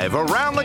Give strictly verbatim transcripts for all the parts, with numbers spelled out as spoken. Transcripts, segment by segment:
Live around the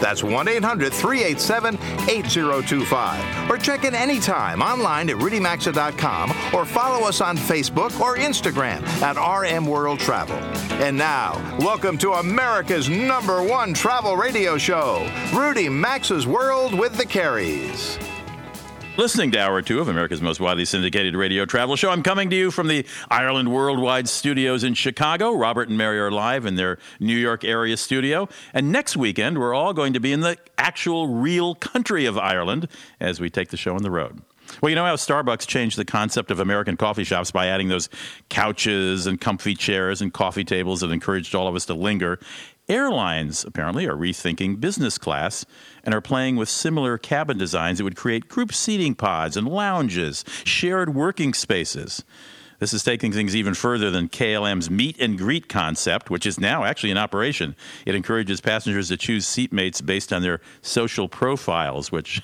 That's one eight hundred, three eight seven, eight oh two five. Or check in anytime online at Rudy Maxa dot com or follow us on Facebook or Instagram at R M World Travel. And now, welcome to America's number one travel radio show, Rudy Maxa's World with the Carries. Listening to Hour two of America's most widely syndicated radio travel show. I'm coming to you from the Ireland Worldwide studios in Chicago. Robert and Mary are live in their New York area studio. And next weekend, we're all going to be in the actual real country of Ireland as we take the show on the road. Well, you know how Starbucks changed the concept of American coffee shops by adding those couches and comfy chairs and coffee tables that encouraged all of us to linger? Airlines, apparently, are rethinking business class and are playing with similar cabin designs that would create group seating pods and lounges, shared working spaces. This is taking things even further than K L M's meet and greet concept, which is now actually in operation. It encourages passengers to choose seatmates based on their social profiles, which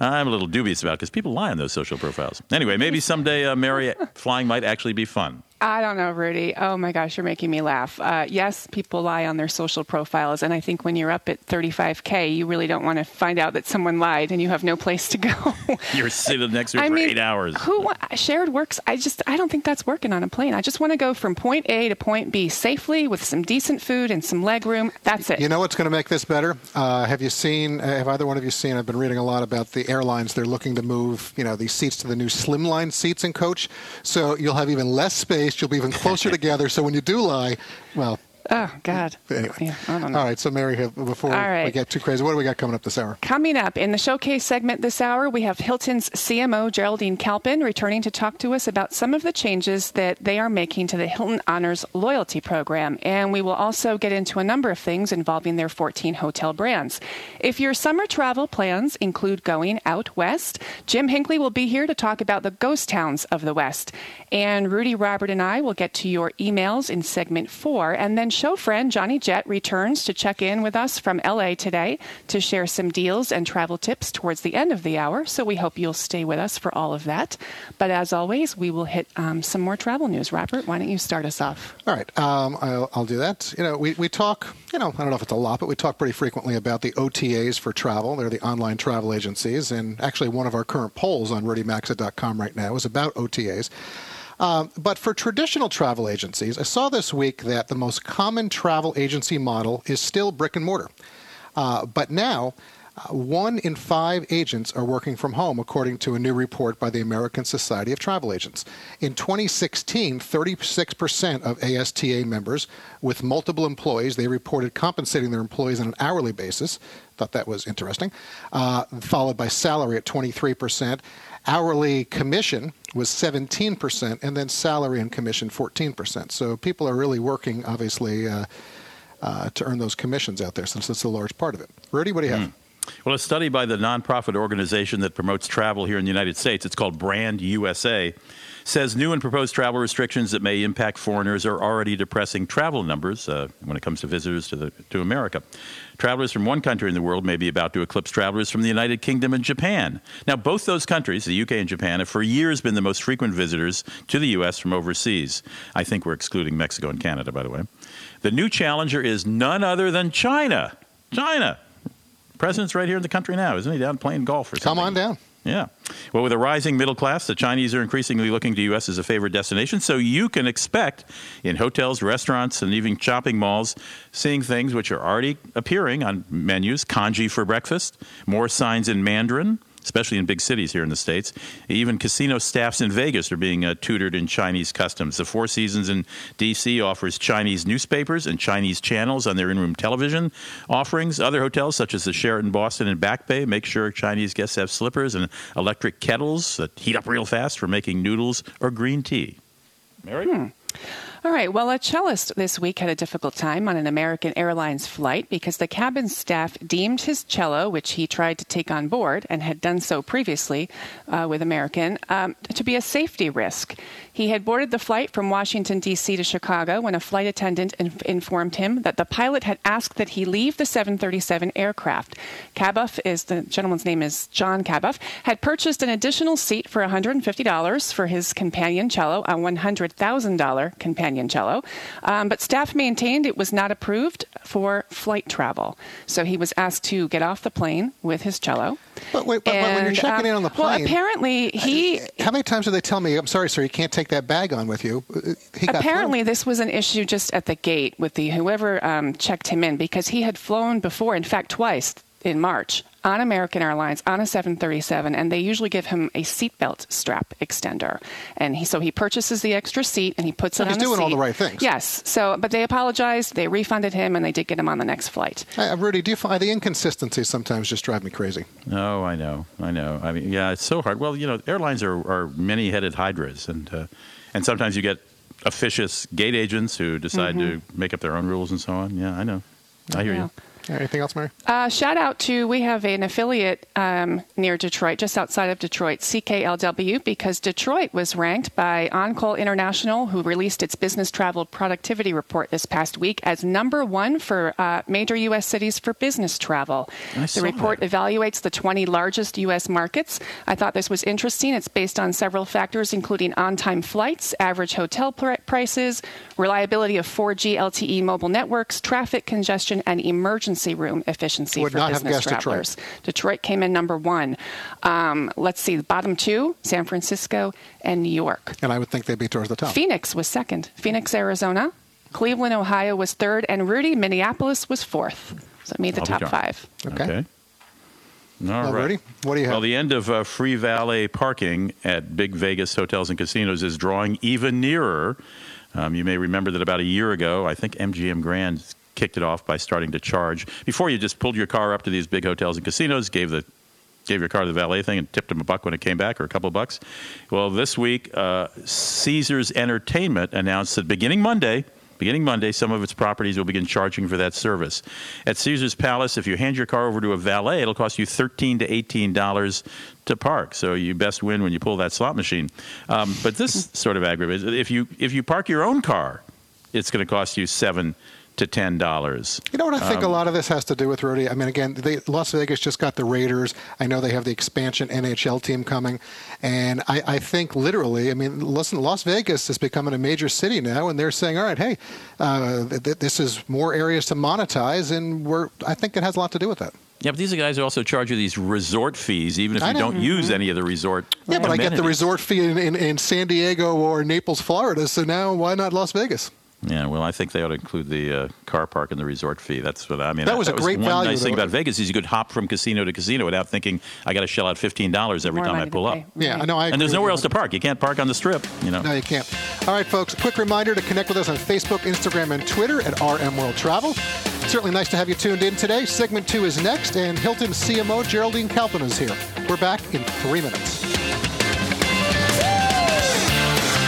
I'm a little dubious about because people lie on those social profiles. Anyway, maybe someday, uh, Mary, flying might actually be fun. I don't know, Rudy. Oh, my gosh, you're making me laugh. Uh, yes, people lie on their social profiles. And I think when you're up at thirty-five K, you really don't want to find out that someone lied and you have no place to go. You're sitting next to it for mean, eight hours. Who shared works? I just I don't think that's working on a plane. I just want to go from point A to point B safely with some decent food and some leg room. That's it. You know what's going to make this better? Uh, have you seen, have either one of you seen, I've been reading a lot about the airlines. They're looking to move, you know, these seats to the new slimline seats in coach. So you'll have even less space. You'll be even closer together. So when you do lie, well. Oh, God. Anyway. Yeah, I don't know. All right. So, Mary, before right. we get too crazy, what do we got coming up this hour? Coming up in the showcase segment this hour, we have Hilton's C M O, Geraldine Calpin, returning to talk to us about some of the changes that they are making to the Hilton Honors Loyalty Program. And we will also get into a number of things involving their fourteen hotel brands. If your summer travel plans include going out west, Jim Hinckley will be here to talk about the ghost towns of the West. And Rudy, Robert, and I will get to your emails in segment four, and then show friend Johnny Jett returns to check in with us from L A today to share some deals and travel tips towards the end of the hour. So we hope you'll stay with us for all of that. But as always, we will hit um, some more travel news. Robert, why don't you start us off? All right. Um, I'll, I'll do that. You know, we, we talk, you know, I don't know if it's a lot, but we talk pretty frequently about the O T As for travel. They're the online travel agencies. And actually one of our current polls on Rudy Maxa dot com right now is about O T As. Um, but for traditional travel agencies, I saw this week that the most common travel agency model is still brick and mortar. Uh, but now, uh, one in five agents are working from home, according to a new report by the American Society of Travel Agents. In twenty sixteen, thirty-six percent of A S T A members with multiple employees, they reported compensating their employees on an hourly basis. Thought that was interesting. Uh, followed by salary at twenty-three percent. Hourly commission was seventeen percent, and then salary and commission fourteen percent. So people are really working, obviously, uh, uh, to earn those commissions out there, since that's a large part of it. Rudy, what do you have? Mm. Well, a study by the nonprofit organization that promotes travel here in the United States, it's called Brand U S A, says new and proposed travel restrictions that may impact foreigners are already depressing travel numbers uh, when it comes to visitors to, the, to America. Travelers from one country in the world may be about to eclipse travelers from the United Kingdom and Japan. Now, both those countries, the U K and Japan, have for years been the most frequent visitors to the U S from overseas. I think we're excluding Mexico and Canada, by the way. The new challenger is none other than China. China. President's right here in the country now, isn't he? Down playing golf or something. Come on down. Yeah. Well, with a rising middle class, the Chinese are increasingly looking to U S as a favorite destination. So you can expect in hotels, restaurants, and even shopping malls, seeing things which are already appearing on menus, kanji for breakfast, more signs in Mandarin, especially in big cities here in the States. Even casino staffs in Vegas are being uh, tutored in Chinese customs. The Four Seasons in D C offers Chinese newspapers and Chinese channels on their in-room television offerings. Other hotels, such as the Sheraton Boston and Back Bay, make sure Chinese guests have slippers and electric kettles that heat up real fast for making noodles or green tea. Mary? Hmm. All right. Well, a cellist this week had a difficult time on an American Airlines flight because the cabin staff deemed his cello, which he tried to take on board and had done so previously uh, with American, um, to be a safety risk. He had boarded the flight from Washington, D C to Chicago when a flight attendant in- informed him that the pilot had asked that he leave the seven thirty-seven aircraft. Cabuff, is the gentleman's name is John Cabuff, had purchased an additional seat for one hundred fifty dollars for his companion cello, a one hundred thousand dollars companion cello, um, but staff maintained it was not approved for flight travel. So he was asked to get off the plane with his cello. But wait, but, and, but when you're checking um, in on the plane... Well, apparently he... How many times did they tell me, I'm sorry, sir, you can't take that bag on with you? He got apparently flown. This was an issue just at the gate with the whoever um, checked him in, because he had flown before, in fact, twice in March, on American Airlines, on a seven thirty-seven, and they usually give him a seatbelt strap extender. And he, so he purchases the extra seat, and he puts so it on the seat. He's doing all the right things. Yes. So, but they apologized, they refunded him, and they did get him on the next flight. Uh, Rudy, do you find the inconsistencies sometimes just drive me crazy? Oh, I know. I know. I mean, yeah, it's so hard. Well, you know, airlines are, are many-headed hydras, and uh, and sometimes you get officious gate agents who decide mm-hmm. to make up their own rules and so on. Yeah, I know. I hear yeah. you. Anything else, Mary? Uh, shout out to, we have an affiliate um, near Detroit, just outside of Detroit, C K L W, because Detroit was ranked by OnCall International, who released its business travel productivity report this past week, as number one for uh, major U S cities for business travel. I the report that. evaluates the twenty largest U S markets. I thought this was interesting. It's based on several factors, including on-time flights, average hotel pr- prices, reliability of four G L T E mobile networks, traffic congestion, and emergency room efficiency Would for not business have guessed travelers. Detroit. Detroit came in number one. Um, let's see, the bottom two, San Francisco and New York. And I would think they'd be towards the top. Phoenix was second. Phoenix, Arizona. Cleveland, Ohio was third. And Rudy, Minneapolis was fourth. So it made the I'll top five. Okay. okay. All right. Rudy, what do you have? Well, the end of uh, free valet parking at big Vegas hotels and casinos is drawing even nearer. Um, you may remember that about a year ago, I think M G M Grand kicked it off by starting to charge. Before, you just pulled your car up to these big hotels and casinos, gave the gave your car the valet thing, and tipped them a buck when it came back, or a couple of bucks. Well, this week, uh, Caesars Entertainment announced that beginning Monday, beginning Monday, some of its properties will begin charging for that service. At Caesars Palace, if you hand your car over to a valet, it'll cost you thirteen to eighteen dollars to park. So you best win when you pull that slot machine. Um, but this sort of aggravates. If you if you park your own car, it's going to cost you seven. To ten dollars. You know what I think um, a lot of this has to do with, Rudy? I mean, again, they, Las Vegas just got the Raiders. I know they have the expansion N H L team coming. And I, I think literally, I mean, listen, Las Vegas is becoming a major city now, and they're saying, all right, hey, uh, th- this is more areas to monetize, and we're. I think it has a lot to do with that. Yeah, but these guys also charge you these resort fees, even if you don't mm-hmm. use any of the resort Yeah, amenities. But I get the resort fee in, in, in San Diego or Naples, Florida, so now why not Las Vegas? Yeah, well, I think they ought to include the uh, car park and the resort fee. That's what I mean. That was that a great was one value. Nice thing about Vegas is you could hop from casino to casino without thinking, I got to shell out fifteen dollars every More time I pull up. Yeah, I know. I agree. And there's nowhere else to park. You can't park on the Strip. You know. No, you can't. All right, folks, quick reminder to connect with us on Facebook, Instagram, and Twitter at R M World Travel. Certainly nice to have you tuned in today. Segment two is next, and Hilton C M O Geraldine Calpin is here. We're back in three minutes.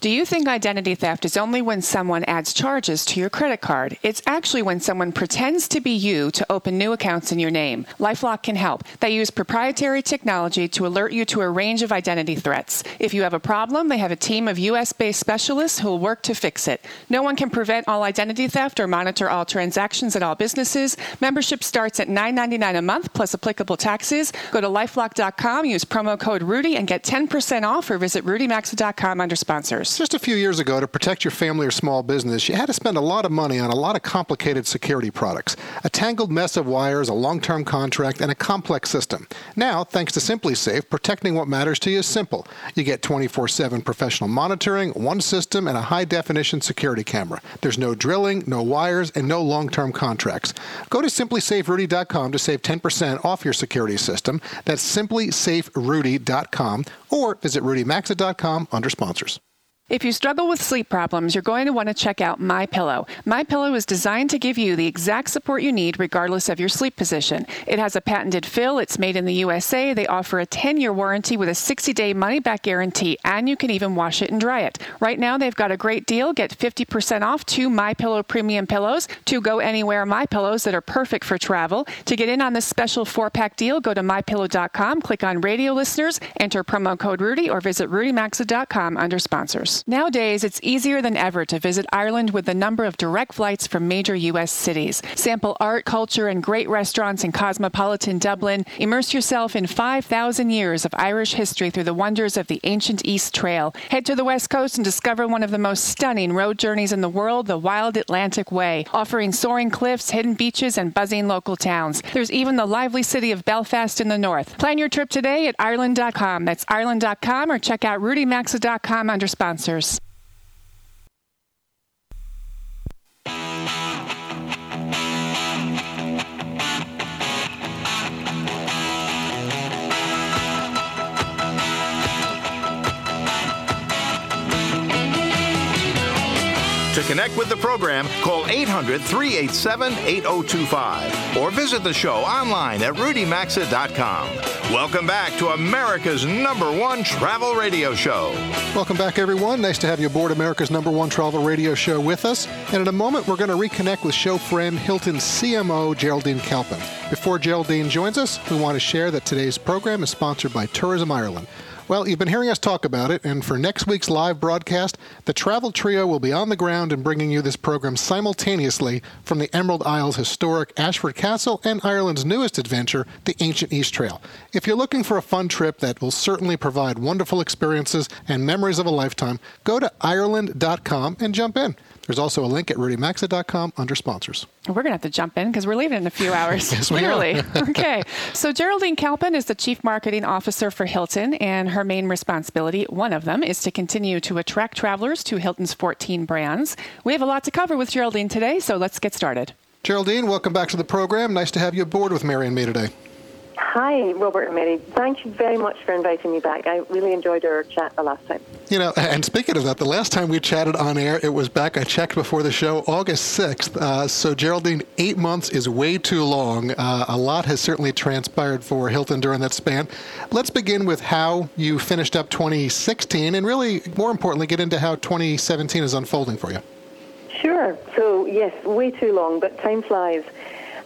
Do you think identity theft is only when someone adds charges to your credit card? It's actually when someone pretends to be you to open new accounts in your name. LifeLock can help. They use proprietary technology to alert you to a range of identity threats. If you have a problem, they have a team of U S-based specialists who'll work to fix it. No one can prevent all identity theft or monitor all transactions at all businesses. Membership starts at nine ninety-nine a month plus applicable taxes. Go to LifeLock dot com, use promo code Rudy, and get ten percent off, or visit Rudy Maxa dot com under sponsors. Just a few years ago, to protect your family or small business, you had to spend a lot of money on a lot of complicated security products. A tangled mess of wires, a long-term contract, and a complex system. Now, thanks to SimpliSafe, protecting what matters to you is simple. You get twenty-four seven professional monitoring, one system, and a high-definition security camera. There's no drilling, no wires, and no long-term contracts. Go to simply safe rudy dot com to save ten percent off your security system. That's simply safe rudy dot com, or visit Rudy Maxa dot com under sponsors. If you struggle with sleep problems, you're going to want to check out MyPillow. MyPillow is designed to give you the exact support you need regardless of your sleep position. It has a patented fill. It's made in the U S A. They offer a ten-year warranty with a sixty-day money-back guarantee, and you can even wash it and dry it. Right now, they've got a great deal. Get fifty percent off two MyPillow premium pillows, two go-anywhere MyPillows that are perfect for travel. To get in on this special four-pack deal, go to my pillow dot com, click on Radio Listeners, enter promo code Rudy, or visit Rudy Maxa dot com under sponsors. Nowadays, it's easier than ever to visit Ireland with the number of direct flights from major U S cities. Sample art, culture, and great restaurants in cosmopolitan Dublin. Immerse yourself in five thousand years of Irish history through the wonders of the Ancient East Trail. Head to the West Coast and discover one of the most stunning road journeys in the world, the Wild Atlantic Way, offering soaring cliffs, hidden beaches, and buzzing local towns. There's even the lively city of Belfast in the north. Plan your trip today at Ireland dot com. That's Ireland dot com, or check out Rudy Maxa dot com under sponsor. To connect with the program, call eight hundred, three eight seven, eight oh two five or visit the show online at Rudy Maxa dot com. Welcome back to America's number one travel radio show. Welcome back, everyone. Nice to have you aboard America's number one travel radio show with us. And in a moment, we're going to reconnect with show friend Hilton C M O Geraldine Calpin. Before Geraldine joins us, we want to share that today's program is sponsored by Tourism Ireland. Well, you've been hearing us talk about it, and for next week's live broadcast, the Travel Trio will be on the ground and bringing you this program simultaneously from the Emerald Isle's historic Ashford Castle and Ireland's newest adventure, the Ancient East Trail. If you're looking for a fun trip that will certainly provide wonderful experiences and memories of a lifetime, go to Ireland dot com and jump in. There's also a link at Rudy Maxa dot com under sponsors. We're going to have to jump in because we're leaving in a few hours. Yes, we are. Okay. So Geraldine Calpin is the Chief Marketing Officer for Hilton, and her main responsibility, one of them, is to continue to attract travelers to Hilton's fourteen brands. We have a lot to cover with Geraldine today, so let's get started. Geraldine, welcome back to the program. Nice to have you aboard with Mary and me today. Hi, Robert and Mary. Thank you very much for inviting me back. I really enjoyed our chat the last time. You know, and speaking of that, the last time we chatted on air, it was back, I checked before the show, August sixth. Uh, so, Geraldine, eight months is way too long. Uh, a lot has certainly transpired for Hilton during that span. Let's begin with how you finished up twenty sixteen and really, more importantly, get into how twenty seventeen is unfolding for you. Sure. So, yes, way too long, but time flies.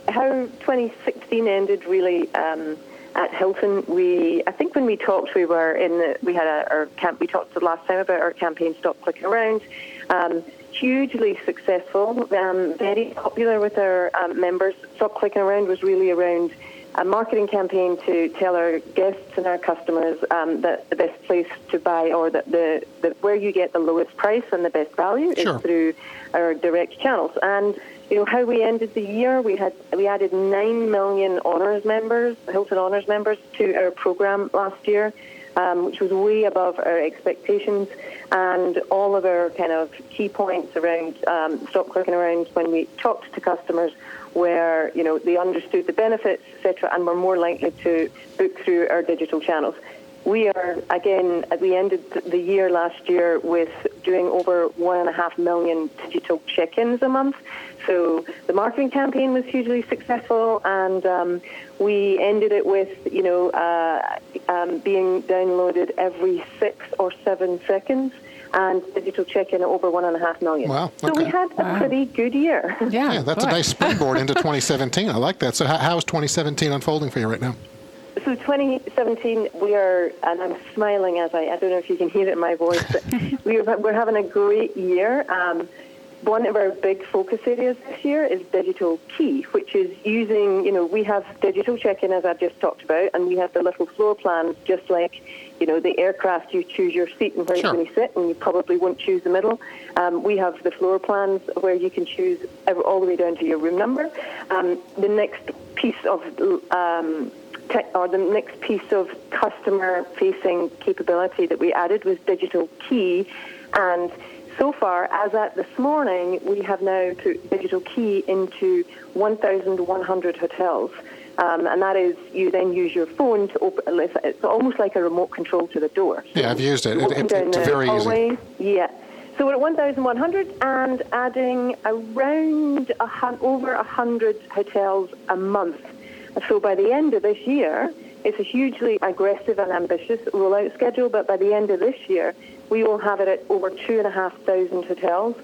How twenty sixteen ended, really, um, at Hilton, we I think when we talked, we were in the, we had a, our camp. We talked the last time about our campaign, Stop Clicking Around. Um, hugely successful, um, very popular with our um, members. Stop Clicking Around was really around a marketing campaign to tell our guests and our customers um, that the best place to buy, or that the, the where you get the lowest price and the best value, sure, is through our direct channels. And you know how we ended the year, we had we added nine million honors members, Hilton Honors members, to our program last year, um, which was way above our expectations, and all of our kind of key points around um, Stop Clicking Around when we talked to customers, where, you know, they understood the benefits, et cetera, and were more likely to book through our digital channels. We are, again, we ended the year last year with doing over one and a half million digital check-ins a month. So the marketing campaign was hugely successful, and um, we ended it with, you know, uh, um, being downloaded every six or seven seconds. And digital check-in at over one and a half million. Wow. Okay. So we had a wow. pretty good year. Yeah, yeah, that's a nice springboard into twenty seventeen. I like that. So how, how is twenty seventeen unfolding for you right now? So twenty seventeen, we are, and I'm smiling as I, I don't know if you can hear it in my voice, but we're, we're having a great year. Um, one of our big focus areas this year is digital key, which is using, you know, we have digital check-in, as I've just talked about, and we have the little floor plans, just like, you know, the aircraft, you choose your seat and where sure. you're going to sit, and you probably won't choose the middle. Um, we have the floor plans where you can choose all the way down to your room number. Um, the next piece of um, tech, or the next piece of customer-facing capability that we added was digital key, and so far, as at this morning, we have now put digital key into eleven hundred hotels. Um, and that is, you then use your phone to open. It's almost like a remote control to the door. So yeah, I've used it. it, it it's very hallway. Easy. Yeah. So we're at one thousand one hundred and adding around a hun- over one hundred hotels a month. So by the end of this year, it's a hugely aggressive and ambitious rollout schedule, but by the end of this year, we will have it at over two thousand five hundred hotels.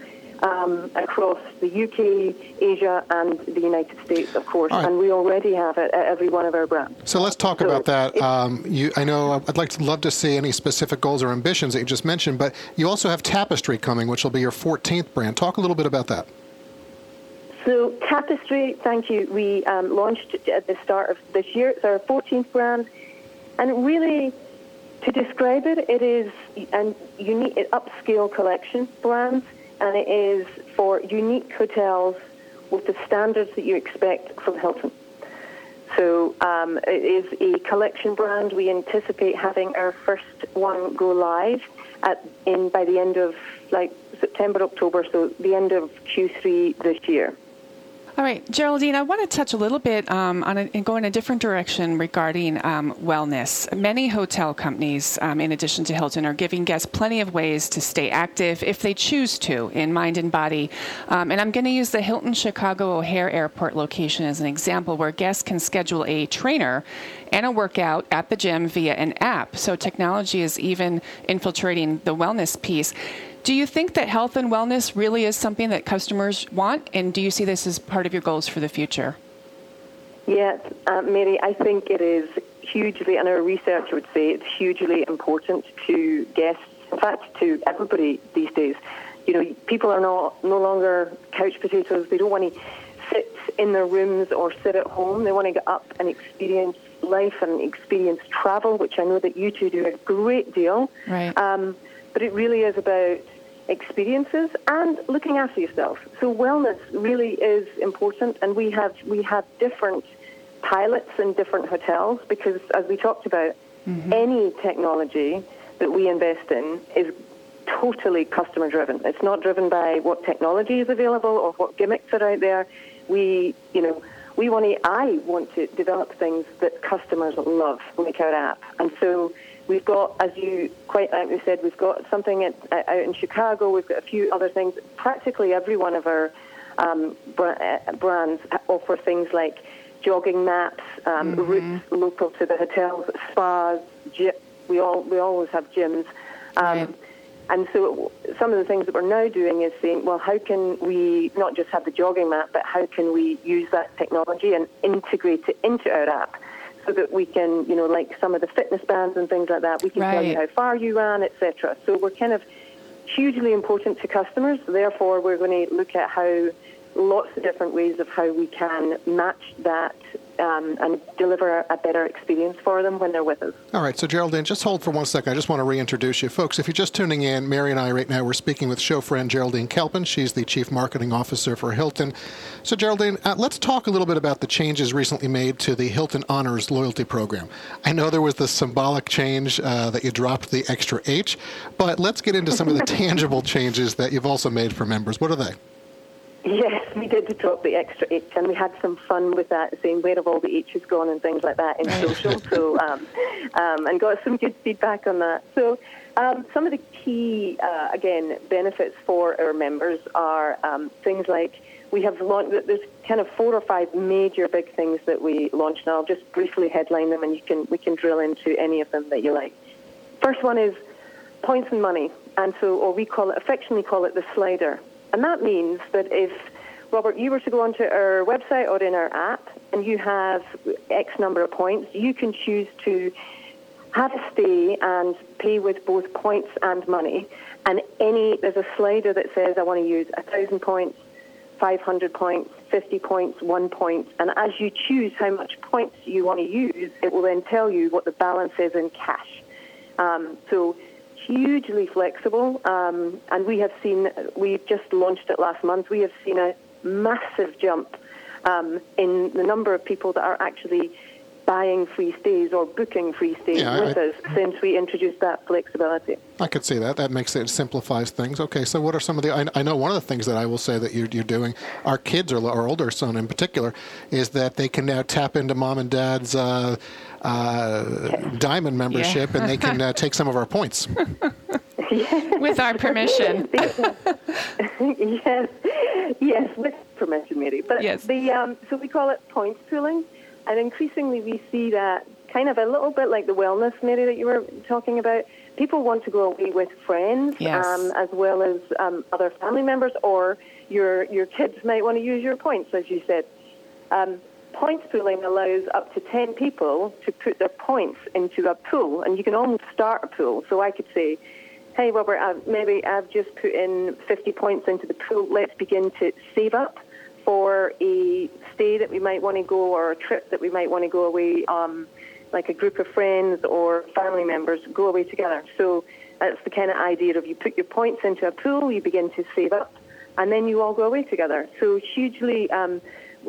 Um, across the U K, Asia, and the United States, of course, right. And we already have it at every one of our brands. So let's talk so about that. Um, you, I know I'd like to love to see any specific goals or ambitions that you just mentioned, but you also have Tapestry coming, which will be your fourteenth brand. Talk a little bit about that. So Tapestry, thank you. We um, launched at the start of this year. It's our fourteenth brand, and really, to describe it, it is a unique upscale collection brands. And it is for unique hotels with the standards that you expect from Hilton. So um, it is a collection brand. We anticipate having our first one go live at in by the end of like September, October, so the end of Q three this year. All right, Geraldine, I want to touch a little bit um, on a, and go in a different direction regarding um, wellness. Many hotel companies, um, in addition to Hilton, are giving guests plenty of ways to stay active if they choose to in mind and body. Um, and I'm going to use the Hilton Chicago O'Hare Airport location as an example where guests can schedule a trainer and a workout at the gym via an app. So technology is even infiltrating the wellness piece. Do you think that health and wellness really is something that customers want, and do you see this as part of your goals for the future? Yes, uh, Mary, I think it is hugely, and our research would say it's hugely important to guests, in fact, to everybody these days. You know, people are not, no longer couch potatoes. They don't want to sit in their rooms or sit at home. They want to get up and experience life and experience travel, which I know that you two do a great deal. Right. Um, but it really is about experiences and looking after yourself. So wellness really is important, and we have we have different pilots in different hotels because, as we talked about, mm-hmm. any technology that we invest in is totally customer-driven. It's not driven by what technology is available or what gimmicks are out there. We, you know, we want to, I want to develop things that customers love, like our app, and so. We've got, as you quite rightly said, we've got something at, out in Chicago. We've got a few other things. Practically every one of our um, brands offer things like jogging maps, um, mm-hmm. routes local to the hotels, spas. Gy- we all we always have gyms, um, right. And so some of the things that we're now doing is saying, well, how can we not just have the jogging map, but how can we use that technology and integrate it into our app? So that we can, you know, like some of the fitness bands and things like that, we can right. tell you how far you ran, et cetera. So we're kind of hugely important to customers. Therefore, we're going to look at how lots of different ways of how we can match that um, and deliver a better experience for them when they're with us. All right. So, Geraldine, just hold for one second. I just want to reintroduce you. Folks, if you're just tuning in, Mary and I right now, we're speaking with show friend Geraldine Calpin. She's the Chief Marketing Officer for Hilton. So, Geraldine, uh, let's talk a little bit about the changes recently made to the Hilton Honors loyalty program. I know there was the symbolic change uh, that you dropped the extra H, but let's get into some of the tangible changes that you've also made for members. What are they? Yes, we did drop the extra H, and we had some fun with that, saying where have all the H's gone and things like that in social, so um, um, and got some good feedback on that. So um, some of the key, uh, again, benefits for our members are um, things like we have launched, there's kind of four or five major big things that we launched, and I'll just briefly headline them, and you can we can drill into any of them that you like. First one is points and money, and so, or we call it, affectionately call it the slider. And that means that if, Robert, you were to go onto our website or in our app and you have X number of points, you can choose to have a stay and pay with both points and money. And any there's a slider that says I want to use one thousand points, five hundred points, fifty points, one point. And as you choose how much points you want to use, it will then tell you what the balance is in cash. Um, so... hugely flexible, um, and we have seen, we just launched it last month, we have seen a massive jump um, in the number of people that are actually buying free stays or booking free stays yeah, with I, us since we introduced that flexibility. I could see that. That makes it, it simplifies things. Okay, so what are some of the, I, I know one of the things that I will say that you're, you're doing, our kids, or our older son in particular, is that they can now tap into mom and dad's uh, uh, yes. diamond membership yeah. and they can uh, take some of our points. Yes. With our permission. yes, yes, with permission, Mary. But yes. the um, so we call it points pooling, and increasingly we see that kind of a little bit like the wellness, Mary, that you were talking about. People want to go away with friends, yes. um, as well as um, other family members, or your your kids might want to use your points, as you said. Um, Points pooling allows up to ten people to put their points into a pool, and you can almost start a pool. So I could say, hey, Robert, I've, maybe I've just put in fifty points into the pool. Let's begin to save up for a stay that we might want to go, or a trip that we might want to go away, um, like a group of friends or family members, go away together. So that's the kind of idea of you put your points into a pool, you begin to save up, and then you all go away together. So hugely, um,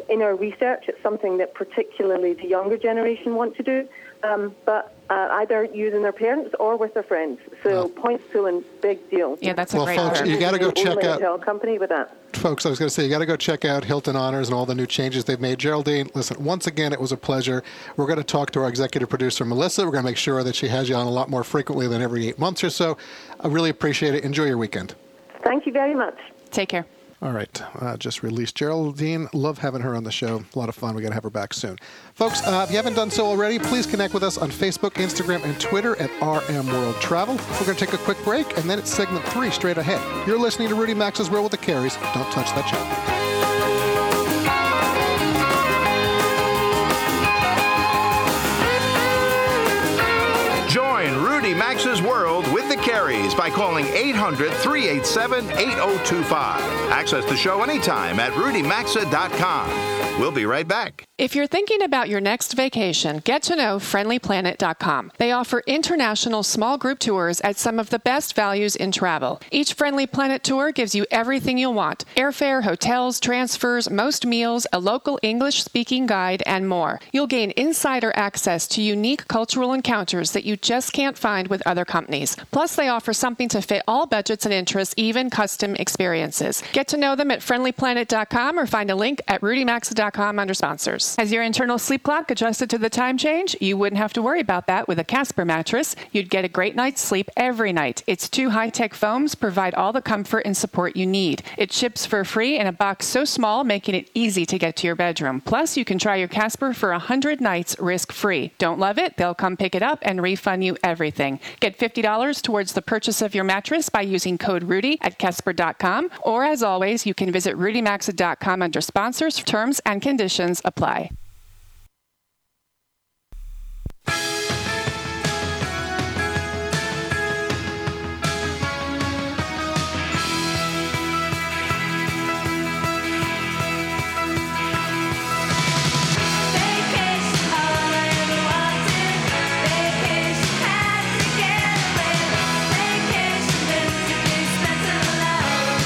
in our research, it's something that particularly the younger generation want to do. Um, but uh, either using their parents or with their friends. So oh. points pooling, big deal. Yeah, that's a well, great folks, term. You got to go check out hotel company with that. Folks, I was going to say, you got to go check out Hilton Honors and all the new changes they've made. Geraldine, listen, once again, it was a pleasure. We're going to talk to our executive producer, Melissa. We're going to make sure that she has you on a lot more frequently than every eight months or so. I really appreciate it. Enjoy your weekend. Thank you very much. Take care. All right. Uh, just released Geraldine. Love having her on the show. A lot of fun. We've got to have her back soon. Folks, uh, if you haven't done so already, please connect with us on Facebook, Instagram, and Twitter at R M World Travel. We're going to take a quick break, and then it's segment three straight ahead. You're listening to Rudy Maxa's World with the Carries. Don't touch that channel. Join Rudy Maxa's World with the Carries by calling eight hundred, three eight seven, eight oh two five. Access the show anytime at Rudy Maxa dot com. We'll be right back. If you're thinking about your next vacation, get to know Friendly Planet dot com. They offer international small group tours at some of the best values in travel. Each Friendly Planet tour gives you everything you'll want: airfare, hotels, transfers, most meals, a local English-speaking guide, and more. You'll gain insider access to unique cultural encounters that you just can't find with other companies. Plus, they offer something to fit all budgets and interests, even custom experiences. Get to know them at Friendly Planet dot com or find a link at Rudy Maxa dot com under sponsors. Has your internal sleep clock adjusted to the time change? You wouldn't have to worry about that with a Casper mattress. You'd get a great night's sleep every night. Its two high-tech foams provide all the comfort and support you need. It ships for free in a box so small, making it easy to get to your bedroom. Plus, you can try your Casper for one hundred nights risk-free. Don't love it? They'll come pick it up and refund you everything. Get fifty dollars towards the purchase of your mattress by using code Rudy at Casper dot com, or as always, you can visit Rudy Maxa dot com under sponsors. Terms and conditions apply.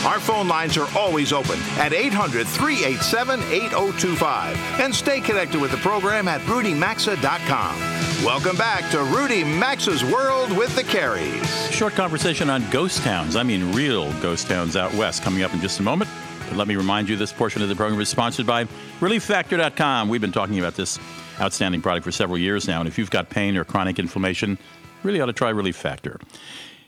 Our phone lines are always open at eight hundred, three eight seven, eight oh two five. And stay connected with the program at Rudy Maxa dot com. Welcome back to Rudy Maxa's World with the Carries. Short conversation on ghost towns. I mean real ghost towns out west, coming up in just a moment. But let me remind you, this portion of the program is sponsored by Relief Factor dot com. We've been talking about this outstanding product for several years now. And if you've got pain or chronic inflammation, you really ought to try Relief Factor.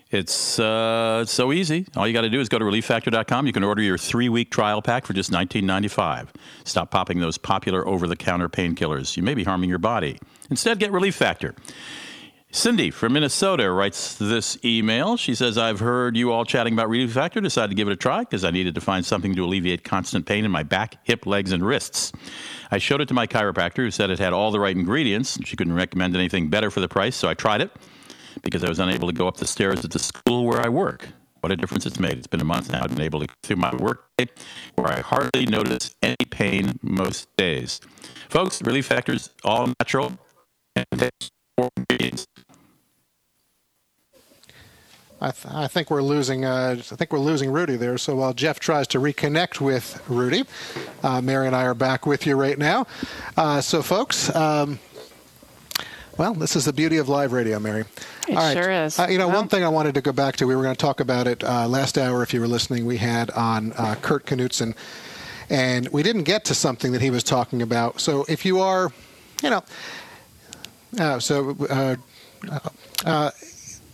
It's uh, so easy. All you got to do is go to Relief Factor dot com. You can order your three-week trial pack for just nineteen ninety-five dollars. Stop popping those popular over-the-counter painkillers. You may be harming your body. Instead, get Relief Factor. Cindy from Minnesota writes this email. She says, I've heard you all chatting about Relief Factor. Decided to give it a try because I needed to find something to alleviate constant pain in my back, hip, legs, and wrists. I showed it to my chiropractor, who said it had all the right ingredients, and she couldn't recommend anything better for the price, so I tried it, because I was unable to go up the stairs at the school where I work. What a difference it's made. It's been a month now. I've been able to go through my work day where I hardly notice any pain most days. Folks, Relief Factor's all natural and takes four ingredients. I, th- I think we're losing. Uh, I think we're losing Rudy there. So while Jeff tries to reconnect with Rudy, uh, Mary and I are back with you right now. Uh, so folks. Um, Well, this is the beauty of live radio, Mary. It All right. sure is. Uh, you know, well, one thing I wanted to go back to, we were going to talk about it uh, last hour, if you were listening, we had on uh, Kurt Knutson, and we didn't get to something that he was talking about. So if you are, you know, uh, so uh, uh,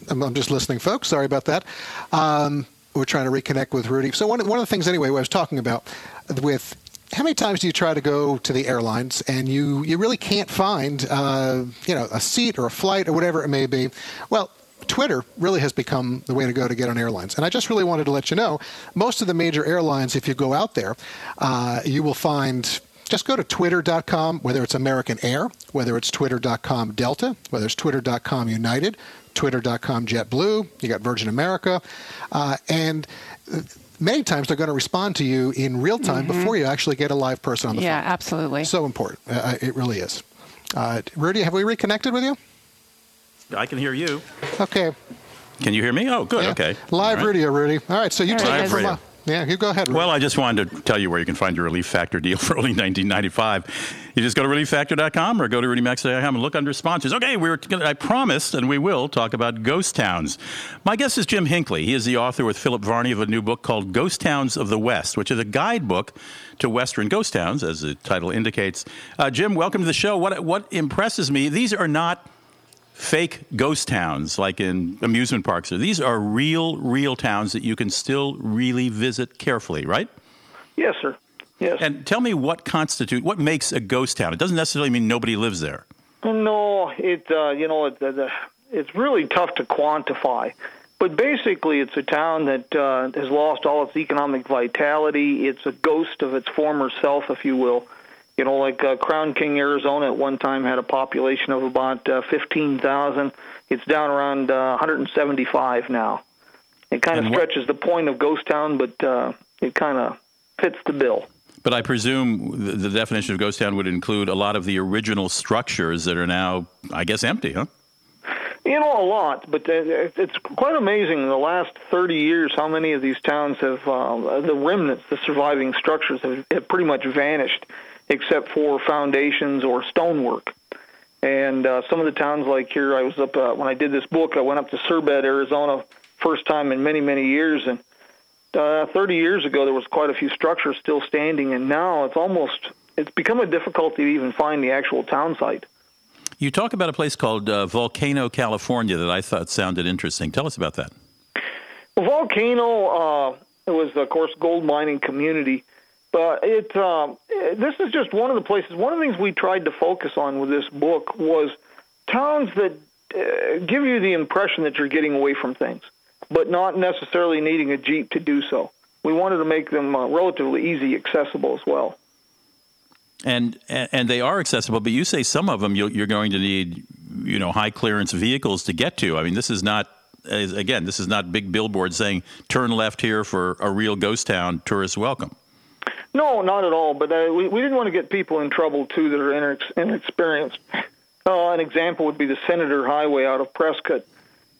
I'm just listening, folks. Sorry about that. Um, we're trying to reconnect with Rudy. So one, one of the things, anyway, I was talking about with how many times do you try to go to the airlines and you, you really can't find, uh, you know, a seat or a flight or whatever it may be? Well, Twitter really has become the way to go to get on airlines. And I just really wanted to let you know, most of the major airlines, if you go out there, uh, you will find, just go to twitter dot com, whether it's American Air, whether it's twitter dot com Delta, whether it's twitter dot com United, twitter dot com JetBlue, you got Virgin America, uh, and many times they're going to respond to you in real time mm-hmm. before you actually get a live person on the yeah, phone. Yeah, absolutely. So important. Uh, it really is. Uh, Rudy, have we reconnected with you? I can hear you. Okay. Can you hear me? Oh, good. Yeah. Okay. Live right. radio, Rudy. All right, so you take it from live. Yeah, you go ahead. Rudy. Well, I just wanted to tell you where you can find your Relief Factor deal for only nineteen ninety-five. You just go to Relief Factor dot com or go to Rudy Maxa dot com and look under sponsors. Okay, we were, I promised, and we will, talk about ghost towns. My guest is Jim Hinckley. He is the author with Philip Varney of a new book called Ghost Towns of the West, which is a guidebook to Western ghost towns, as the title indicates. Uh, Jim, welcome to the show. What what impresses me, these are not fake ghost towns like in amusement parks. These are real, real towns that you can still really visit carefully, right? Yes, sir. Yes. And tell me what constitute, what makes a ghost town? It doesn't necessarily mean nobody lives there. No, it uh, you know it, uh, it's really tough to quantify. But basically, it's a town that uh, has lost all its economic vitality. It's a ghost of its former self, if you will. You know, like uh, Crown King, Arizona, at one time had a population of about uh, fifteen thousand. It's down around uh, one hundred seventy-five now. It kind of stretches the point of ghost town, but uh, it kind of fits the bill. But I presume the, the definition of ghost town would include a lot of the original structures that are now, I guess, empty, huh? You know, a lot, but it's quite amazing in the last thirty years how many of these towns have, uh, the remnants, the surviving structures have, have pretty much vanished, except for foundations or stonework. And uh, some of the towns, like here, I was up, uh, when I did this book, I went up to Serbet, Arizona, first time in many, many years. And uh, thirty years ago, there was quite a few structures still standing. And now it's almost, it's become a difficulty to even find the actual town site. You talk about a place called uh, Volcano, California, that I thought sounded interesting. Tell us about that. Well, Volcano, uh, it was, of course, gold mining community. But it, um, this is just one of the places, one of the things we tried to focus on with this book was towns that uh, give you the impression that you're getting away from things, but not necessarily needing a Jeep to do so. We wanted to make them uh, relatively easy accessible as well. And and they are accessible, but you say some of them you're going to need, you know, high clearance vehicles to get to. I mean, this is not, again, this is not big billboards saying turn left here for a real ghost town, tourists welcome. No, not at all. But uh, we, we didn't want to get people in trouble, too, that are inex- inexperienced. Uh, an example would be the Senator Highway out of Prescott,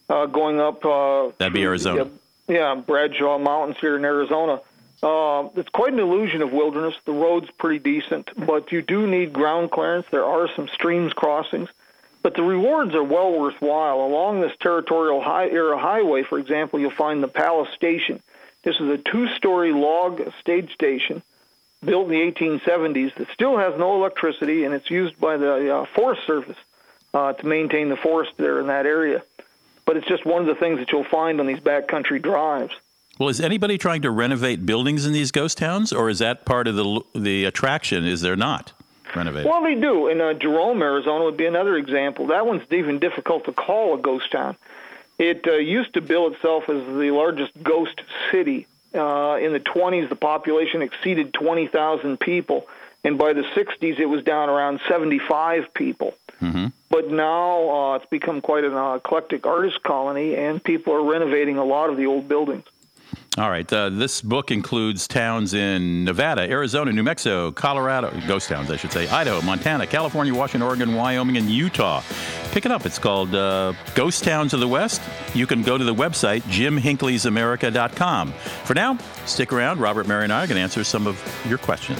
uh, going up. Uh, That'd be Arizona. The, yeah, Bradshaw Mountains here in Arizona. Uh, it's quite an illusion of wilderness. The road's pretty decent, but you do need ground clearance. There are some streams crossings, but the rewards are well worthwhile. Along this territorial high- era highway, for example, you'll find the Palace Station. This is a two-story log stage station built in the eighteen seventies that still has no electricity, and it's used by the uh, Forest Service uh, to maintain the forest there in that area. But it's just one of the things that you'll find on these backcountry drives. Well, is anybody trying to renovate buildings in these ghost towns, or is that part of the the attraction, is there not renovating? Well, they do, and uh, Jerome, Arizona would be another example. That one's even difficult to call a ghost town. It uh, used to bill itself as the largest ghost city. Uh, in the twenties, the population exceeded twenty thousand people, and by the sixties, it was down around seventy-five people. Mm-hmm. But now uh, it's become quite an uh, eclectic artist colony, and people are renovating a lot of the old buildings. All right. Uh, this book includes towns in Nevada, Arizona, New Mexico, Colorado, ghost towns, I should say, Idaho, Montana, California, Washington, Oregon, Wyoming, and Utah. Pick it up. It's called uh, Ghost Towns of the West. You can go to the website, jim hinckley's america dot com. For now, stick around. Robert, Mary, and I are going to answer some of your questions.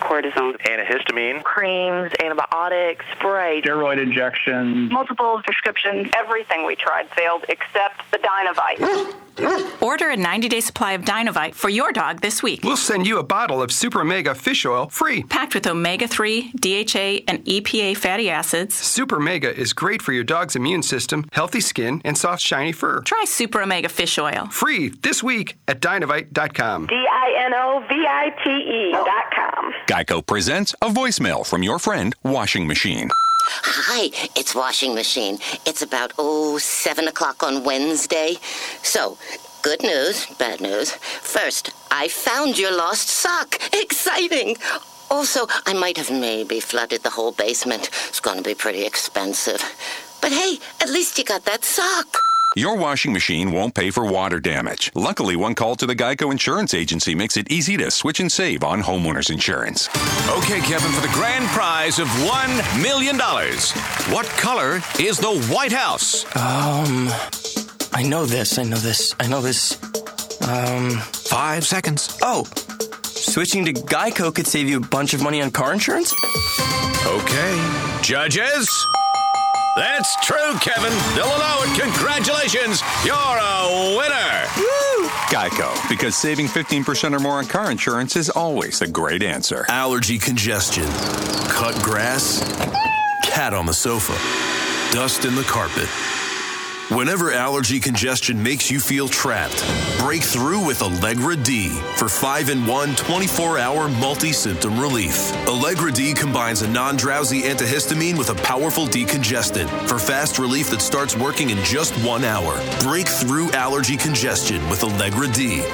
Cortisone, antihistamine, creams, antibiotics, sprays, steroid injections, multiple prescriptions. Everything we tried failed except the Dinovite. Order a ninety-day supply of Dinovite for your dog this week. We'll send you a bottle of Super Omega Fish Oil free. Packed with omega three, D H A, and E P A fatty acids. Super Omega is great for your dog's immune system, healthy skin, and soft, shiny fur. Try Super Omega Fish Oil. Free this week at Dinovite dot com. D I N O V I T E dot com. Geico presents a voicemail from your friend, Washing Machine. Hi, it's Washing Machine. It's about, oh, seven o'clock on Wednesday. So, good news, bad news. First, I found your lost sock. Exciting! Also, I might have maybe flooded the whole basement. It's going to be pretty expensive. But hey, at least you got that sock. Your washing machine won't pay for water damage. Luckily, one call to the Geico Insurance Agency makes it easy to switch and save on homeowners insurance. Okay, Kevin, for the grand prize of one million dollars, what color is the White House? Um, I know this, I know this, I know this. Um... Five seconds. Oh, switching to Geico could save you a bunch of money on car insurance? Okay. Judges? That's true, Kevin. They'll allow it. Congratulations. You're a winner. Woo! Geico, because saving fifteen percent or more on car insurance is always the great answer. Allergy congestion, cut grass, cat on the sofa, dust in the carpet. Whenever allergy congestion makes you feel trapped, break through with Allegra D for five in one twenty-four hour multi-symptom relief. Allegra D combines a non-drowsy antihistamine with a powerful decongestant for fast relief that starts working in just one hour. Break through allergy congestion with Allegra D.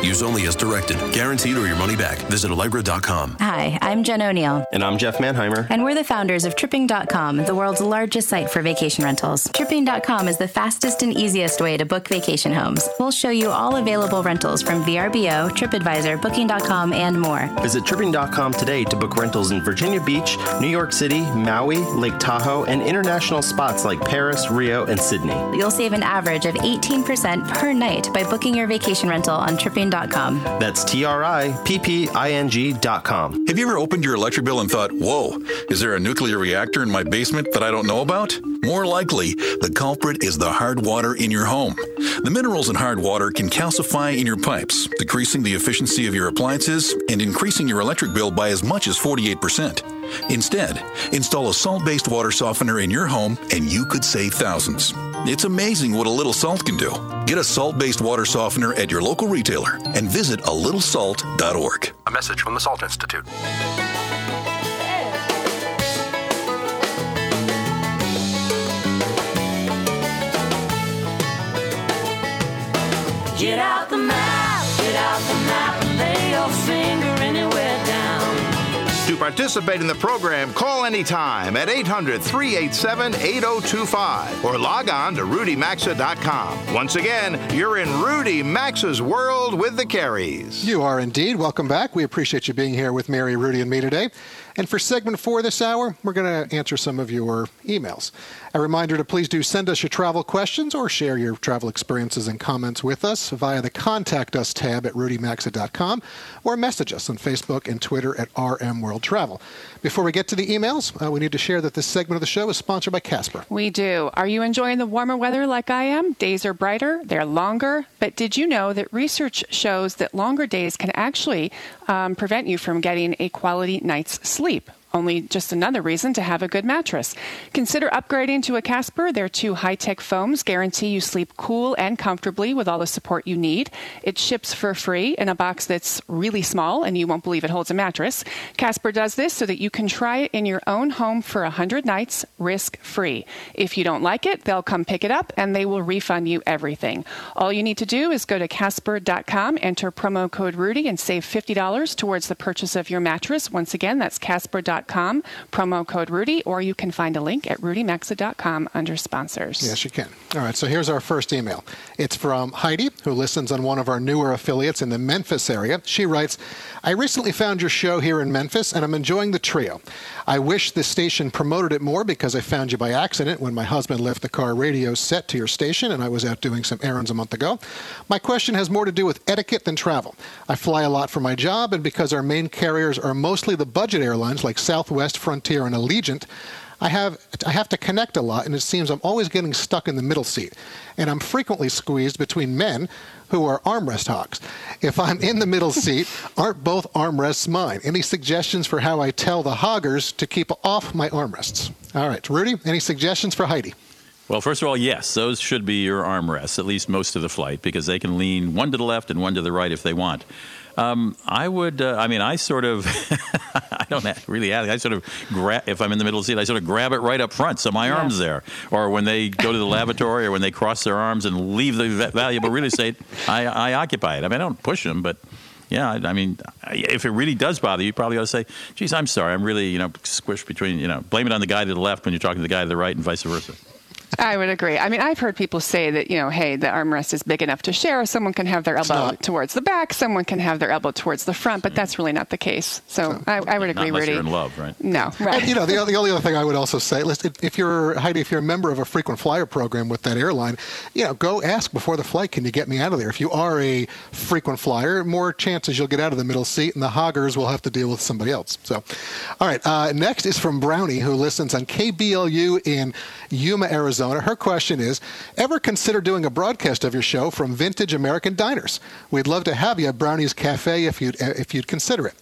Use only as directed. Guaranteed or your money back. Visit Allegra dot com. Hi, I'm Jen O'Neill. And I'm Jeff Manheimer. And we're the founders of Tripping dot com, the world's largest site for vacation rentals. Tripping dot com is the fastest and easiest way to book vacation homes. We'll show you all available rentals from V R B O, TripAdvisor, Booking dot com, and more. Visit Tripping dot com today to book rentals in Virginia Beach, New York City, Maui, Lake Tahoe, and international spots like Paris, Rio, and Sydney. You'll save an average of eighteen percent per night by booking your vacation rental on Tripping dot com. That's T R I P P I N G dot com. Have you ever opened your electric bill and thought, whoa, is there a nuclear reactor in my basement that I don't know about? More likely, the culprit is the hard water in your home. The minerals in hard water can calcify in your pipes, decreasing the efficiency of your appliances and increasing your electric bill by as much as forty-eight percent. Instead, install a salt-based water softener in your home and you could save thousands. It's amazing what a little salt can do. Get a salt-based water softener at your local retailer and visit a little salt dot org. A message from the Salt Institute. Get out the map, get out the map, and lay your finger anywhere down. To participate in the program, call anytime at eight hundred, three eight seven, eight oh two five or log on to Rudy Maxa dot com. Once again, you're in Rudy Maxa's World with the Carries. You are indeed. Welcome back. We appreciate you being here with Mary, Rudy, and me today. And for segment four this hour, we're going to answer some of your emails. A reminder to please do send us your travel questions or share your travel experiences and comments with us via the Contact Us tab at Rudy Maxa dot com or message us on Facebook and Twitter at R M World Travel. Before we get to the emails, uh, we need to share that this segment of the show is sponsored by Casper. We do. Are you enjoying the warmer weather like I am? Days are brighter, they're longer. But did you know that research shows that longer days can actually um, prevent you from getting a quality night's sleep? Only just another reason to have a good mattress. Consider upgrading to a Casper. Their two high-tech foams guarantee you sleep cool and comfortably with all the support you need. It ships for free in a box that's really small, and you won't believe it holds a mattress. Casper does this so that you can try it in your own home for one hundred nights, risk-free. If you don't like it, they'll come pick it up, and they will refund you everything. All you need to do is go to Casper dot com, enter promo code Rudy, and save fifty dollars towards the purchase of your mattress. Once again, that's Casper dot com. Rudy Maxa dot com, promo code Rudy, or you can find a link at Rudy Maxa dot com under sponsors. Yes, you can. All right, so here's our first email. It's from Heidi, who listens on one of our newer affiliates in the Memphis area. She writes, I recently found your show here in Memphis, and I'm enjoying the trio. I wish this station promoted it more because I found you by accident when my husband left the car radio set to your station, and I was out doing some errands a month ago. My question has more to do with etiquette than travel. I fly a lot for my job, and because our main carriers are mostly the budget airlines like Southwest, Frontier, and Allegiant, I have I have to connect a lot, and it seems I'm always getting stuck in the middle seat. And I'm frequently squeezed between men who are armrest hawks. If I'm in the middle seat, aren't both armrests mine? Any suggestions for how I tell the hoggers to keep off my armrests? All right, Rudy, any suggestions for Heidi? Well, first of all, yes, those should be your armrests, at least most of the flight, because they can lean one to the left and one to the right if they want. Um, I would, uh, I mean, I sort of, I don't really ask, I sort of, grab if I'm in the middle seat, I sort of grab it right up front, so my yeah. arm's there. Or when they go to the lavatory or when they cross their arms and leave the valuable real estate, I, I occupy it. I mean, I don't push them, but yeah, I, I mean, if it really does bother you, you probably ought to say, geez, I'm sorry, I'm really, you know, squished between, you know, blame it on the guy to the left when you're talking to the guy to the right and vice versa. I would agree. I mean, I've heard people say that, you know, hey, the armrest is big enough to share. Someone can have their elbow towards the back. Someone can have their elbow towards the front. But that's really not the case. So no. I, I would agree, Rudy. Not unless you're in love, right? No, right. And, you know, the, the only other thing I would also say, if you're, Heidi, if you're a member of a frequent flyer program with that airline, you know, go ask before the flight, can you get me out of there? If you are a frequent flyer, more chances you'll get out of the middle seat, and the hoggers will have to deal with somebody else. So, all right. Uh, next is from Brownie, who listens on K B L U in Yuma, Arizona. Her question is, ever consider doing a broadcast of your show from vintage American diners? We'd love to have you at Brownie's Cafe if you'd, if you'd consider it.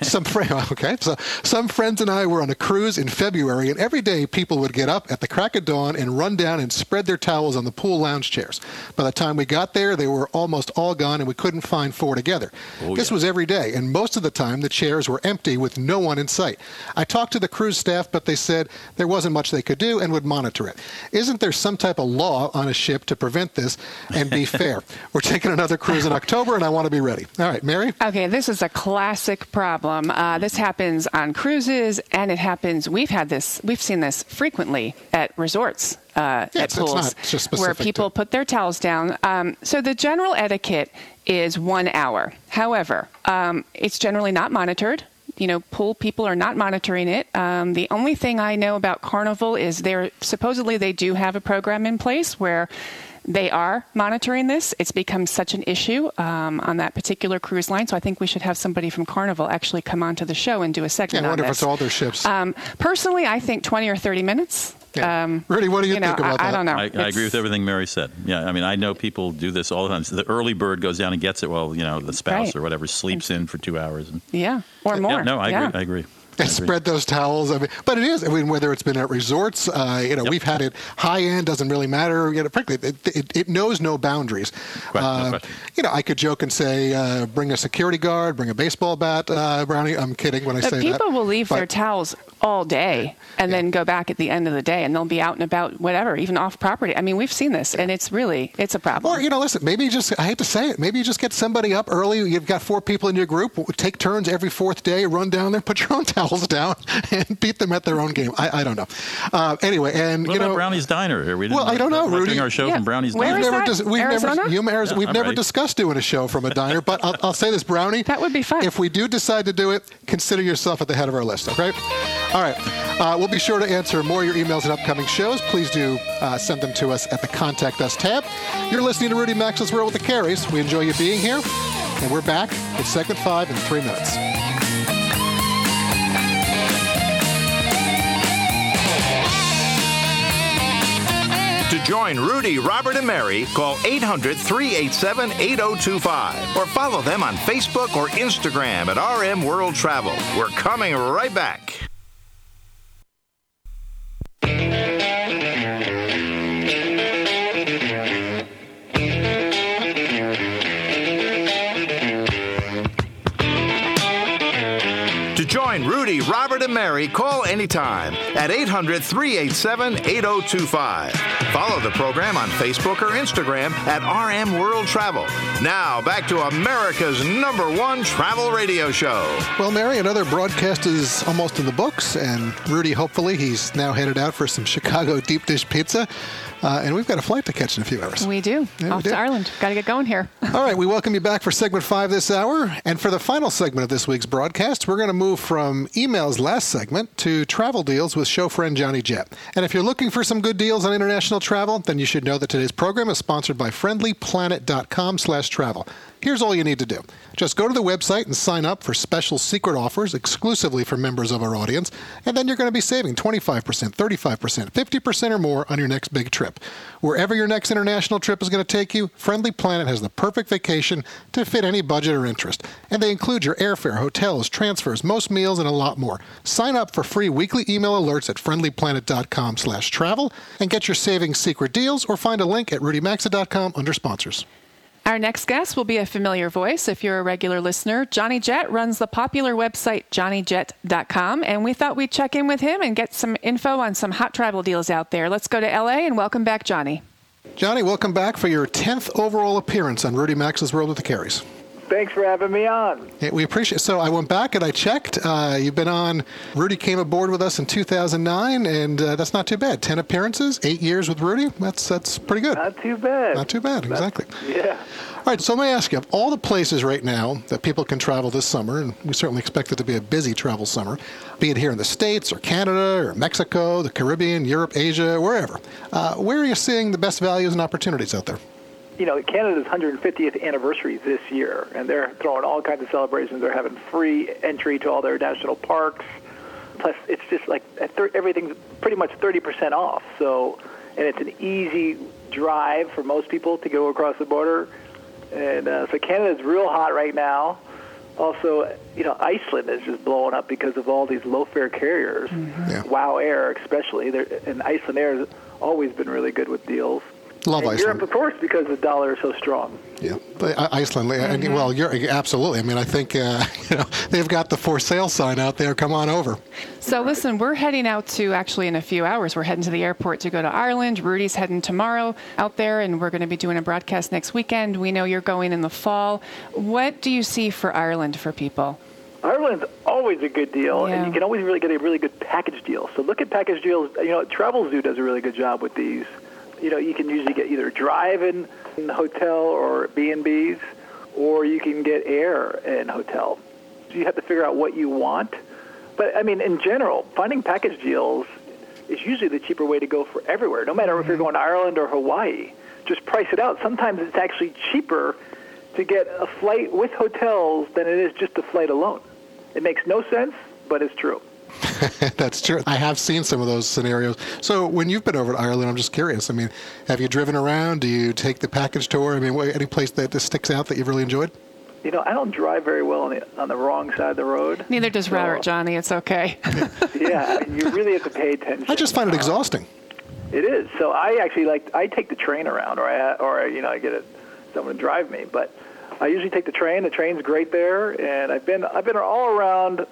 Some friend, okay, so some friends and I were on a cruise in February, and every day people would get up at the crack of dawn and run down and spread their towels on the pool lounge chairs. By the time we got there, they were almost all gone, and we couldn't find four together. Oh, this yeah. was every day, and most of the time the chairs were empty with no one in sight. I talked to the cruise staff, but they said there wasn't much they could do and would monitor it. Isn't there some type of law on a ship to prevent this and be fair? We're taking another cruise in October, and I want to be ready. All right, Mary? Okay, this is a classic problem. Uh, this happens on cruises, and it happens, we've had this, we've seen this frequently at resorts. Uh, yeah, at it's, pools it's not just specific where people to... put their towels down. Um, so the general etiquette is one hour. However, um, it's generally not monitored. You know, pool people are not monitoring it. Um, the only thing I know about Carnival is they're supposedly they do have a program in place where they are monitoring this. It's become such an issue um, on that particular cruise line, so I think we should have somebody from Carnival actually come onto the show and do a segment yeah, on this. Yeah, I wonder if it's all their ships. Um, personally, I think twenty or thirty minutes. Yeah. Um, Rudy, what do you, you know, think about I, that? I don't know. I, I agree with everything Mary said. Yeah, I mean, I know people do this all the time. So the early bird goes down and gets it while, you know, the spouse right. or whatever sleeps in for two hours. And, yeah, or more. Yeah, no, I yeah. agree. I agree. And spread those towels. I mean, but it is. I mean, whether it's been at resorts, uh, you know, yep. we've had it. High end doesn't really matter. You know, frankly, it, it, it knows no boundaries. Quite, uh, no you know, I could joke and say, uh, bring a security guard, bring a baseball bat, uh, Brownie. I'm kidding when I but say people that. People will leave but, their towels all day and yeah. then go back at the end of the day, and they'll be out and about, whatever, even off property. I mean, we've seen this, and it's really it's a problem. Or you know, listen, maybe you just I hate to say it, maybe you just get somebody up early. You've got four people in your group. Take turns every fourth day. Run down there, put your own towel down and beat them at their own game. I, I don't know. Uh, anyway, and what you about know, Brownie's Diner here. We didn't well, I don't know, Rudy. Doing our show yeah. from Brownie's Where Diner. We've never, we've never, Yuma, Arizona, yeah, we've never discussed doing a show from a diner, but I'll, I'll say this, Brownie. That would be fun. If we do decide to do it, consider yourself at the head of our list. Okay. All right. Uh, we'll be sure to answer more of your emails and upcoming shows. Please do uh, send them to us at the Contact Us tab. You're listening to Rudy Max's World with the Carries. We enjoy you being here, and we're back with Segment Five in three minutes. To join Rudy, Robert, and Mary, call eight hundred, three eight seven, eight oh two five or follow them on Facebook or Instagram at R M World Travel. We're coming right back. find Rudy, Robert, and Mary, call anytime at eight hundred, three eight seven, eight oh two five. Follow the program on Facebook or Instagram at R M World Travel. Now, back to America's number one travel radio show. Well, Mary, another broadcast is almost in the books, and Rudy, hopefully, he's now headed out for some Chicago deep dish pizza. Uh, and we've got a flight to catch in a few hours. We do. Yeah, Off we do. to Ireland. Got to get going here. All right. We welcome you back for segment five this hour. And for the final segment of this week's broadcast, we're going to move from emails last segment to travel deals with show friend Johnny Jett. And if you're looking for some good deals on international travel, then you should know that today's program is sponsored by FriendlyPlanet.com slash travel. Here's all you need to do. Just go to the website and sign up for special secret offers exclusively for members of our audience, and then you're going to be saving twenty-five percent, thirty-five percent, fifty percent or more on your next big trip. Wherever your next international trip is going to take you, Friendly Planet has the perfect vacation to fit any budget or interest. And they include your airfare, hotels, transfers, most meals, and a lot more. Sign up for free weekly email alerts at friendlyplanet.com slash travel and get your savings secret deals, or find a link at rudy maxa dot com under sponsors. Our next guest will be a familiar voice if you're a regular listener. Johnny Jett runs the popular website johnny jett dot com, and we thought we'd check in with him and get some info on some hot travel deals out there. Let's go to L A and welcome back Johnny. Johnny, welcome back for your tenth overall appearance on Rudy Max's World with the Carries. Thanks for having me on. Yeah, we appreciate it. So I went back and I checked. Uh, you've been on. Rudy came aboard with us in two thousand nine, and uh, that's not too bad. Ten appearances, eight years with Rudy. That's that's pretty good. Not too bad. Not too bad, exactly. That's, yeah. All right, so let me ask you, of all the places right now that people can travel this summer, and we certainly expect it to be a busy travel summer, be it here in the States or Canada or Mexico, the Caribbean, Europe, Asia, wherever, uh, where are you seeing the best values and opportunities out there? You know, Canada's one hundred fiftieth anniversary this year, and they're throwing all kinds of celebrations. They're having free entry to all their national parks. Plus, it's just like everything's pretty much thirty percent off. So, and it's an easy drive for most people to go across the border. And uh, so Canada's real hot right now. Also, you know, Iceland is just blowing up because of all these low-fare carriers. Mm-hmm. Yeah. WOW Air especially. They're, and Iceland Air has always been really good with deals. Love Iceland. Europe, of course, because the dollar is so strong. Yeah, Iceland. Mm-hmm. Well, you're, absolutely. I mean, I think uh, you know they've got the for sale sign out there. Come on over. So listen, we're heading out to, actually in a few hours, we're heading to the airport to go to Ireland. Rudy's heading tomorrow out there, and we're going to be doing a broadcast next weekend. We know you're going in the fall. What do you see for Ireland for people? Ireland's always a good deal, yeah. And you can always really get a really good package deal. So look at package deals. You know, Travelzoo does a really good job with these. You know, you can usually get either drive-in hotel or B and B's, or you can get air and hotel. So you have to figure out what you want. But, I mean, in general, finding package deals is usually the cheaper way to go for everywhere, no matter if you're going to Ireland or Hawaii. Just price it out. Sometimes it's actually cheaper to get a flight with hotels than it is just a flight alone. It makes no sense, but it's true. That's true. I have seen some of those scenarios. So when you've been over to Ireland, I'm just curious. I mean, have you driven around? Do you take the package tour? I mean, any place that just sticks out that you've really enjoyed? You know, I don't drive very well on the, on the wrong side of the road. Neither does so. Robert, Johnny. It's okay. Yeah, I mean, you really have to pay attention. I just find it exhausting. It is. So I actually like, I take the train around, or, I, or you know, I get a, someone to drive me. But I usually take the train. The train's great there. And I've been, I've been all around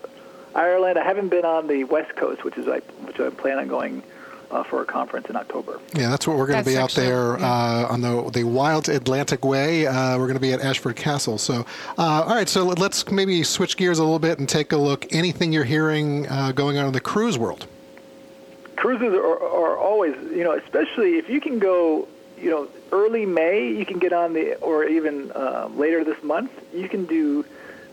Ireland. I haven't been on the West Coast, which is I, which I plan on going uh, for a conference in October. Yeah, that's what we're going to be actually, out there yeah. uh, on the the Wild Atlantic Way. Uh, we're going to be at Ashford Castle. So, uh, all right, so let's maybe switch gears a little bit and take a look. Anything you're hearing uh, going on in the cruise world? Cruises are, are always, you know, especially if you can go, you know, early May, you can get on the, or even uh, later this month, you can do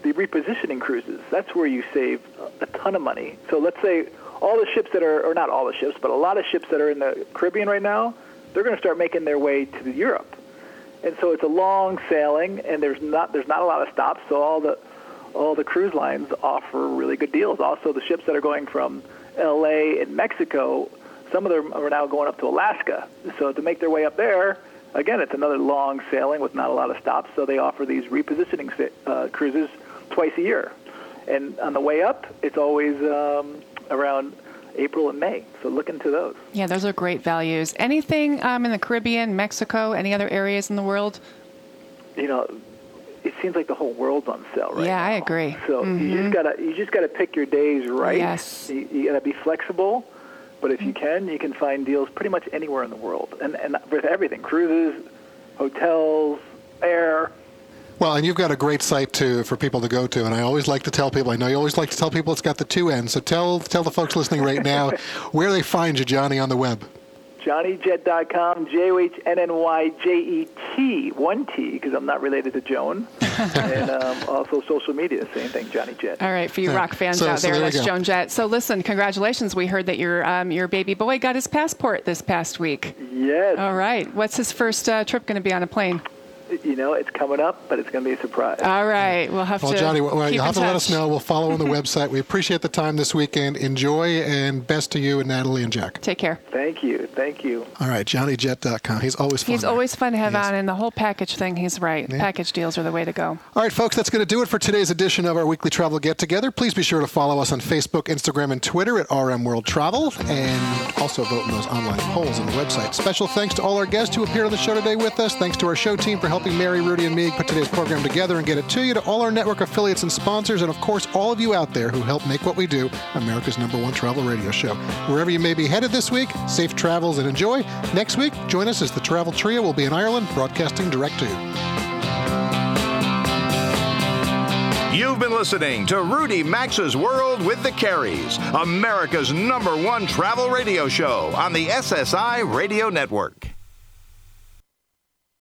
the repositioning cruises. That's where you save a ton of money. So let's say all the ships that are, or not all the ships, but a lot of ships that are in the Caribbean right now, they're going to start making their way to Europe. And so it's a long sailing, and there's not there's not a lot of stops, so all the all the cruise lines offer really good deals. Also, the ships that are going from L A and Mexico, some of them are now going up to Alaska. So to make their way up there, again, it's another long sailing with not a lot of stops, so they offer these repositioning uh, cruises twice a year. And on the way up, it's always um, around April and May. So look into those. Yeah, those are great values. Anything um, in the Caribbean, Mexico, any other areas in the world? You know, it seems like the whole world's on sale right yeah, now. Yeah, I agree. So mm-hmm. you just gotta you just gotta pick your days right. Yes. You, you gotta be flexible, but if you can, you can find deals pretty much anywhere in the world, and and with everything, cruises, hotels, air. Well, and you've got a great site to for people to go to, and I always like to tell people. I know you always like to tell people it's got the two N's. So tell tell the folks listening right now where they find you, Johnny, on the web. Johnny Jet dot com, J O H N N Y J E T, one T, because I'm not related to Joan. And um, also social media, same thing, Johnny Jet. All right, for you yeah. rock fans so, out so there, there that's Joan Jett. So listen, congratulations. We heard that your um, your baby boy got his passport this past week. Yes. All right. What's his first uh, trip going to be on a plane? You know, it's coming up, but it's going to be a surprise. All right. We'll have well, to Johnny, well, Johnny, you'll have to touch. Let us know. We'll follow on the website. We appreciate the time this weekend. Enjoy, and best to you and Natalie and Jack. Take care. Thank you. Thank you. All right. Johnny Jet dot com. He's always fun. He's there. always fun to have on, and the whole package thing, he's right. Yeah. Package deals are the way to go. All right, folks, that's going to do it for today's edition of our weekly travel get-together. Please be sure to follow us on Facebook, Instagram, and Twitter at R M World Travel, and also vote in those online polls on the website. Special thanks to all our guests who appeared on the show today with us. Thanks to our show team for helping helping Mary, Rudy, and me put today's program together and get it to you, to all our network affiliates and sponsors, and of course, all of you out there who help make what we do America's number one travel radio show. Wherever you may be headed this week, safe travels and enjoy. Next week, join us as the Travel Trio will be in Ireland, broadcasting direct to you. You've been listening to Rudy Maxa's World with the Carries, America's number one travel radio show on the S S I Radio Network.